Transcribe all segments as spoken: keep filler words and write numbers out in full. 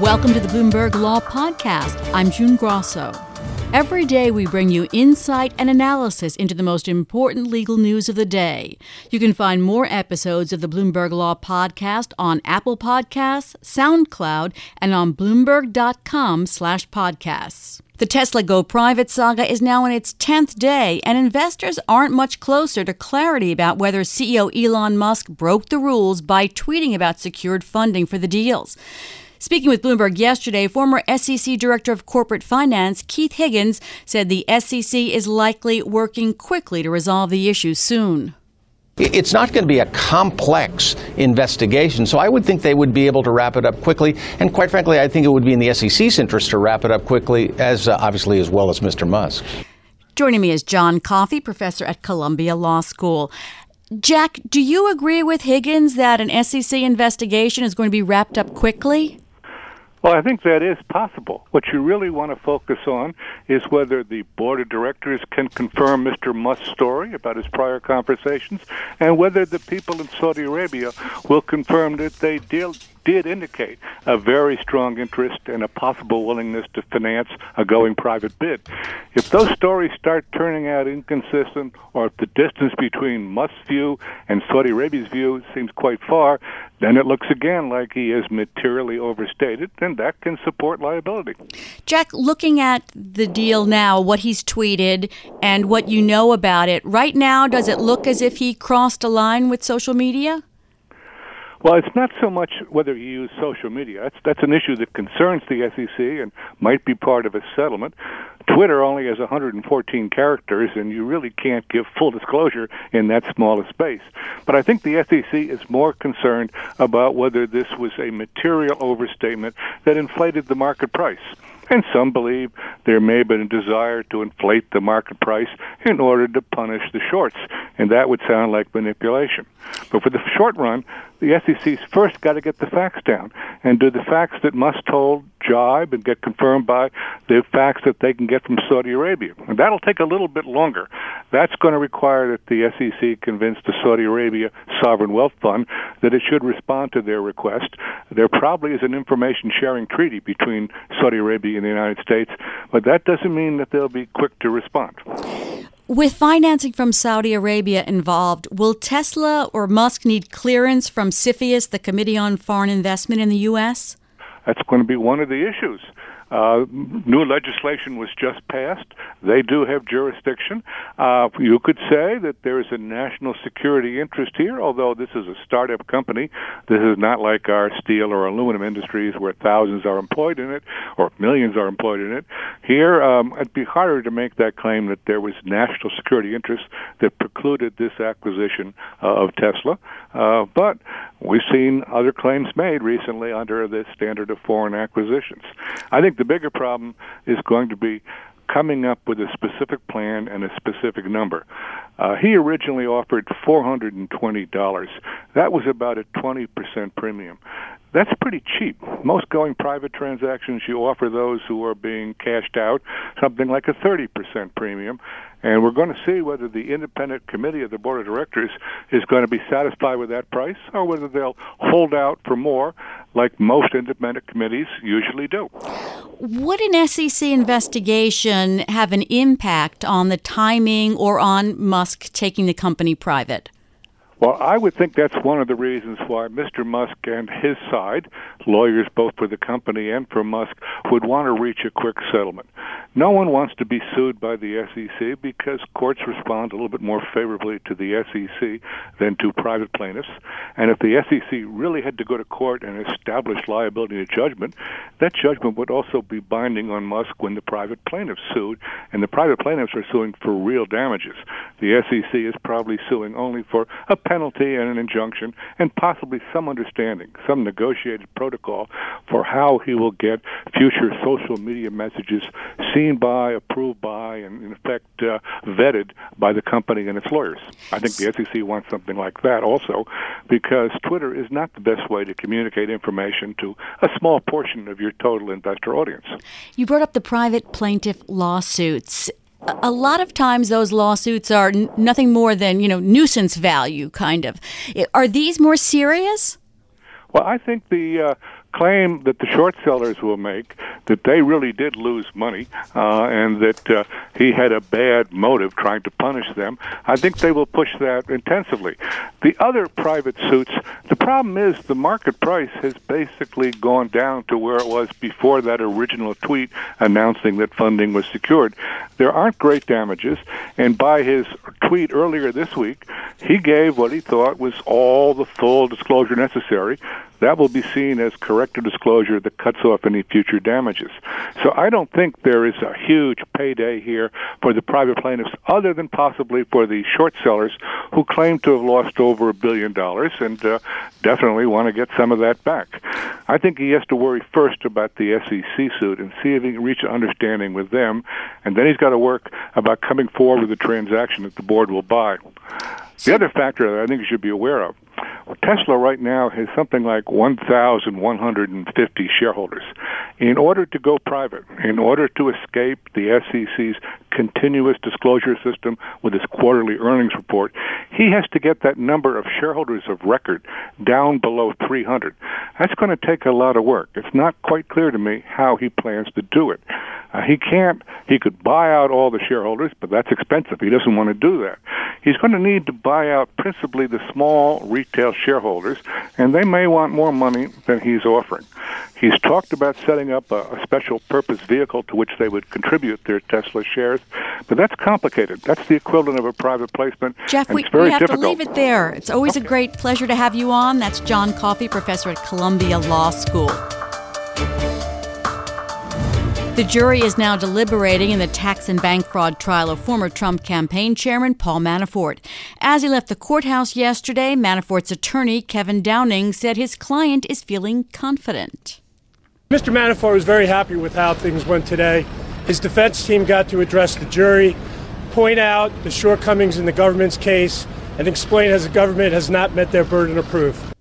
Welcome to the Bloomberg Law Podcast. I'm June Grasso. Every day we bring you insight and analysis into the most important legal news of the day. You can find more episodes of the Bloomberg Law Podcast on Apple Podcasts, SoundCloud, and on Bloomberg.com slash podcasts. The Tesla Go Private saga is now in its tenth day, and investors aren't much closer to clarity about whether C E O Elon Musk broke the rules by tweeting about secured funding for the deals. Speaking with Bloomberg yesterday, former S E C Director of Corporate Finance Keith Higgins said the S E C is likely working quickly to resolve the issue soon. It's not going to be a complex investigation, so I would think they would be able to wrap it up quickly. And quite frankly, I think it would be in the S E C's interest to wrap it up quickly, as uh, obviously as well as Mister Musk. Joining me is John Coffee, professor at Columbia Law School. Jack, do you agree with Higgins that an S E C investigation is going to be wrapped up quickly? Well, I think that is possible. What you really want to focus on is whether the board of directors can confirm Mister Musk's story about his prior conversations and whether the people in Saudi Arabia will confirm that they deal, did indicate a very strong interest and a possible willingness to finance a going private bid. If those stories start turning out inconsistent, or if the distance between Musk's view and Saudi Arabia's view seems quite far, then it looks again like he is materially overstated, and that can support liability. Jack, looking at the deal now, what he's tweeted and what you know about it, right now, does it look as if he crossed a line with social media? Well, it's not so much whether you use social media. That's, that's an issue that concerns the S E C and might be part of a settlement. Twitter only has one hundred fourteen characters, and you really can't give full disclosure in that small a space. But I think the S E C is more concerned about whether this was a material overstatement that inflated the market price. And some believe there may have been a desire to inflate the market price in order to punish the shorts, and that would sound like manipulation. But for the short run, the S E C's first got to get the facts down, and do the facts that Musk told jibe and get confirmed by the facts that they can get from Saudi Arabia. And that'll take a little bit longer. That's going to require that the S E C convince the Saudi Arabia Sovereign Wealth Fund that it should respond to their request. There probably is an information-sharing treaty between Saudi Arabia and the United States, but that doesn't mean that they'll be quick to respond. With financing from Saudi Arabia involved, will Tesla or Musk need clearance from C F I U S, the Committee on Foreign Investment in the U S? That's going to be one of the issues. Uh, new legislation was just passed. They do have jurisdiction. Uh, you could say that there is a national security interest here, although this is a startup company. This is not like our steel or aluminum industries where thousands are employed in it or millions are employed in it. Here, um, it'd be harder to make that claim that there was national security interest that precluded this acquisition uh, of Tesla. Uh, but we've seen other claims made recently under the standard of foreign acquisitions. I think the bigger problem is going to be coming up with a specific plan and a specific number. Uh, he originally offered four hundred twenty dollars. That was about a twenty percent premium. That's pretty cheap. Most going private transactions, you offer those who are being cashed out something like a thirty percent premium. And we're going to see whether the independent committee of the board of directors is going to be satisfied with that price or whether they'll hold out for more, like most independent committees usually do. Would an S E C investigation have an impact on the timing or on Musk taking the company private? Well, I would think that's one of the reasons why Mister Musk and his side, lawyers both for the company and for Musk, would want to reach a quick settlement. No one wants to be sued by the S E C because courts respond a little bit more favorably to the S E C than to private plaintiffs. And if the S E C really had to go to court and establish liability to judgment, that judgment would also be binding on Musk when the private plaintiffs sued, and the private plaintiffs are suing for real damages. The S E C is probably suing only for a penalty and an injunction and possibly some understanding, some negotiated protocol for how he will get future social media messages seen by, approved by, and in effect uh, vetted by the company and its lawyers. I think the S E C wants something like that also because Twitter is not the best way to communicate information to a small portion of your total investor audience. You brought up the private plaintiff lawsuits. A lot of times those lawsuits are n- nothing more than, you know, nuisance value, kind of. Are these more serious? Well, I think the uh, claim that the short sellers will make, that they really did lose money uh, and that uh, he had a bad motive trying to punish them, I think they will push that intensively. The other private suits, the problem is the market price has basically gone down to where it was before that original tweet announcing that funding was secured. There aren't great damages, and by his tweet earlier this week, he gave what he thought was all the full disclosure necessary. That will be seen as corrective disclosure that cuts off any future damages. So I don't think there is a huge payday here for the private plaintiffs, other than possibly for the short sellers who claim to have lost over a billion dollars and uh, definitely want to get some of that back. I think he has to worry first about the S E C suit and see if he can reach an understanding with them, and then he's got to work about coming forward with a transaction that the board will buy. The other factor that I think you should be aware of, Tesla right now has something like one thousand one hundred fifty shareholders. In order to go private, in order to escape the S E C's continuous disclosure system with his quarterly earnings report, he has to get that number of shareholders of record down below three hundred. That's going to take a lot of work. It's not quite clear to me how he plans to do it. Uh, he can't, he could buy out all the shareholders, but that's expensive. He doesn't want to do that. He's going to need to buy out principally the small retail shareholders, and they may want more money than he's offering. He's talked about setting up a, a special purpose vehicle to which they would contribute their Tesla shares, but that's complicated. That's the equivalent of a private placement. Jeff, we, we have difficult. to leave it there. It's always okay. a great pleasure to have you on. That's John Coffee, professor at Columbia Law School. The jury is now deliberating in the tax and bank fraud trial of former Trump campaign chairman Paul Manafort. As he left the courthouse yesterday, Manafort's attorney, Kevin Downing, said his client is feeling confident. Mister Manafort was very happy with how things went today. His defense team got to address the jury, point out the shortcomings in the government's case, and explain how the government has not met their burden of proof.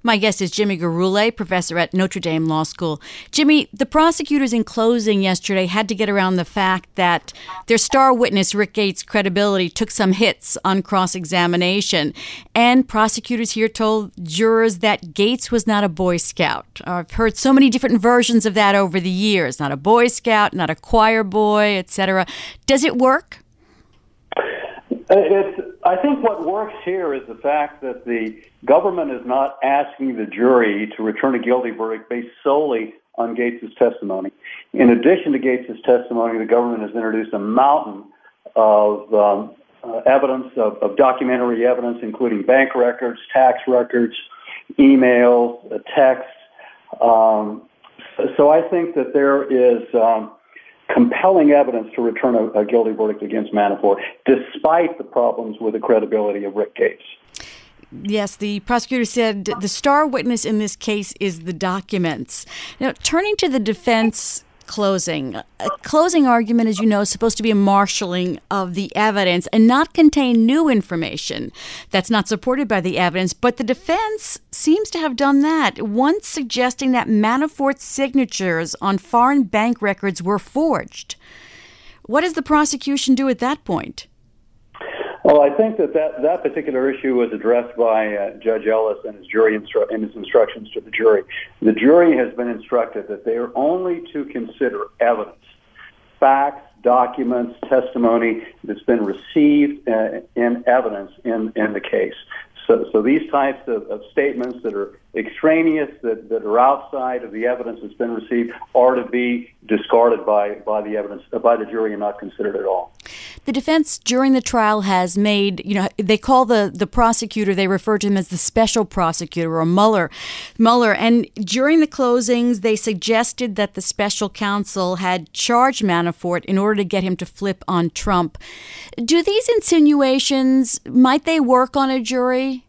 My guest is Jimmy Gurule, professor at Notre Dame Law School. Jimmy, the prosecutors in closing yesterday had to get around the fact that their star witness, Rick Gates' credibility took some hits on cross-examination. And prosecutors here told jurors that Gates was not a Boy Scout. I've heard so many different versions of that over the years. Not a Boy Scout, not a choir boy, et cetera. Does it work? It's, I think what works here is the fact that the government is not asking the jury to return a guilty verdict based solely on Gates' testimony. In addition to Gates' testimony, the government has introduced a mountain of um, uh, evidence, of, of documentary evidence, including bank records, tax records, emails, texts. Um, so I think that there is... Um, compelling evidence to return a, a guilty verdict against Manafort, despite the problems with the credibility of Rick Gates. Yes, the prosecutor said the star witness in this case is the documents. Now, turning to the defense closing, a closing argument, as you know, is supposed to be a marshaling of the evidence and not contain new information that's not supported by the evidence, but the defense seems to have done that, once suggesting that Manafort's signatures on foreign bank records were forged. What does the prosecution do at that point? Well, I think that that, that particular issue was addressed by uh, Judge Ellis and his jury instru- and his instructions to the jury. The jury has been instructed that they are only to consider evidence, facts, documents, testimony that's been received uh, in evidence in, in the case. So, so these types of, of statements that are extraneous, that, that are outside of the evidence that's been received, are to be discarded by, by the evidence, by the jury, and not considered at all. The defense during the trial has made, you know, they call the, the prosecutor, they refer to him as the special prosecutor, or Mueller, Mueller. And during the closings, they suggested that the special counsel had charged Manafort in order to get him to flip on Trump. Do these insinuations, might they work on a jury?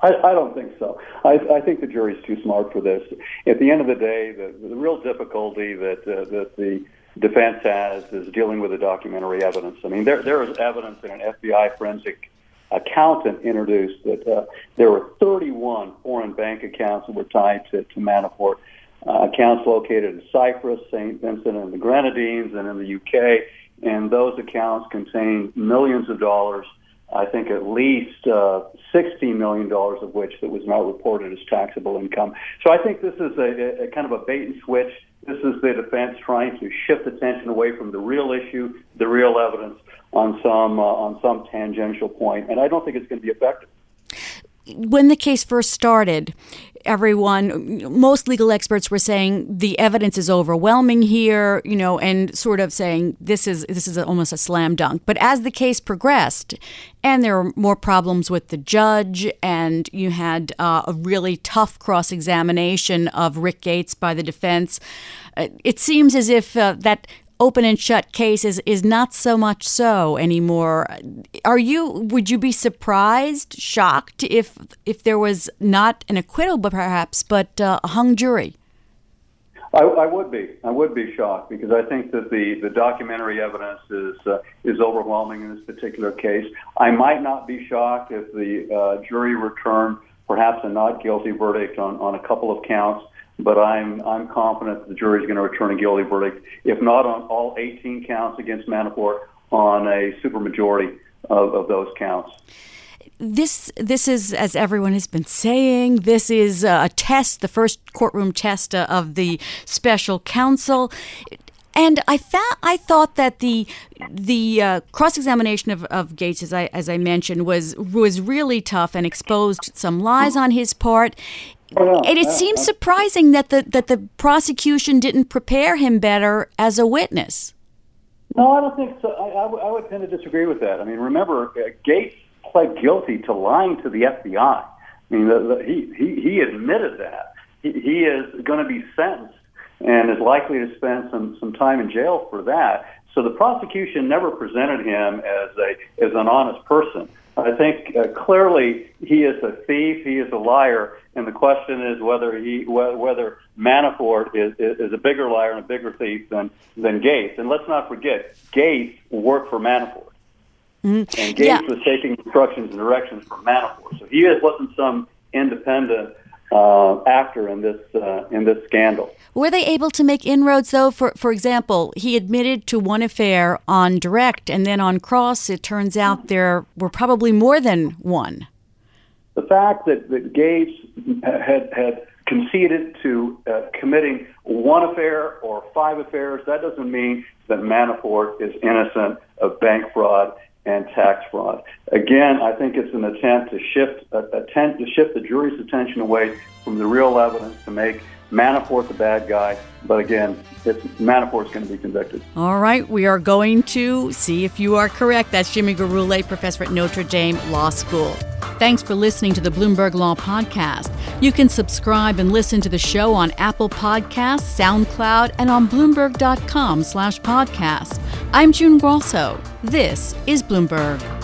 I, I don't think so. I, I think the jury's too smart for this. At the end of the day, the, the real difficulty that uh, that the defense has is dealing with the documentary evidence. I mean, there there is evidence that an F B I forensic accountant introduced that uh, there were thirty-one foreign bank accounts that were tied to, to Manafort, uh, accounts located in Cyprus, Saint Vincent, and the Grenadines, and in the U K, and those accounts contained millions of dollars I think at least uh, sixteen million dollars of which that was not reported as taxable income. So I think this is a, a kind of a bait and switch. This is the defense trying to shift attention away from the real issue, the real evidence, on some uh, on some tangential point. And I don't think it's going to be effective. When the case first started, everyone, most legal experts were saying the evidence is overwhelming here, you know, and sort of saying this is this is almost a slam dunk. But as the case progressed, and there were more problems with the judge, and you had uh, a really tough cross-examination of Rick Gates by the defense, it seems as if uh, that open and shut case is, is not so much so anymore. Are you, would you be surprised, shocked if if there was not an acquittal, but perhaps, but uh, a hung jury? I, I would be. I would be shocked because I think that the, the documentary evidence is uh, is overwhelming in this particular case. I might not be shocked if the uh, jury returned perhaps a not guilty verdict on, on a couple of counts. But I'm I'm confident that the jury is going to return a guilty verdict, if not on all eighteen counts against Manafort, on a supermajority of, of those counts. This this is, as everyone has been saying, this is a test, the first courtroom test of the special counsel. And I found, I thought that the the uh, cross-examination of, of Gates, as I as I mentioned, was was really tough and exposed some lies on his part. Oh, yeah. And it yeah. seems surprising that the that the prosecution didn't prepare him better as a witness. No, I don't think so. I, I, w- I would tend to disagree with that. I mean, remember, uh, Gates pled guilty to lying to the F B I. I mean, the, the, he, he he admitted that. He, he is going to be sentenced and is likely to spend some, some time in jail for that. So the prosecution never presented him as a as an honest person. I think uh, clearly he is a thief, he is a liar, and the question is whether he whether Manafort is, is a bigger liar and a bigger thief than, than Gates. And let's not forget, Gates worked for Manafort. Mm-hmm. And Gates yeah. was taking instructions and directions from Manafort. So he wasn't some independent Uh, actor in this uh, in this scandal. Were they able to make inroads, though? For for example, he admitted to one affair on direct, and then on cross, it turns out there were probably more than one. The fact that, that Gates had had conceded to uh, committing one affair or five affairs, that doesn't mean that Manafort is innocent of bank fraud and tax fraud. Again, I think it's an attempt to shift uh, attempt to shift the jury's attention away from the real evidence to make Manafort the bad guy. But again, it's, Manafort's going to be convicted. All right, we are going to see if you are correct. That's Jimmy Gurule, professor at Notre Dame Law School. Thanks for listening to the Bloomberg Law Podcast. You can subscribe and listen to the show on Apple Podcasts, SoundCloud, and on Bloomberg dot com slash podcast. I'm June Grasso. This is Bloomberg.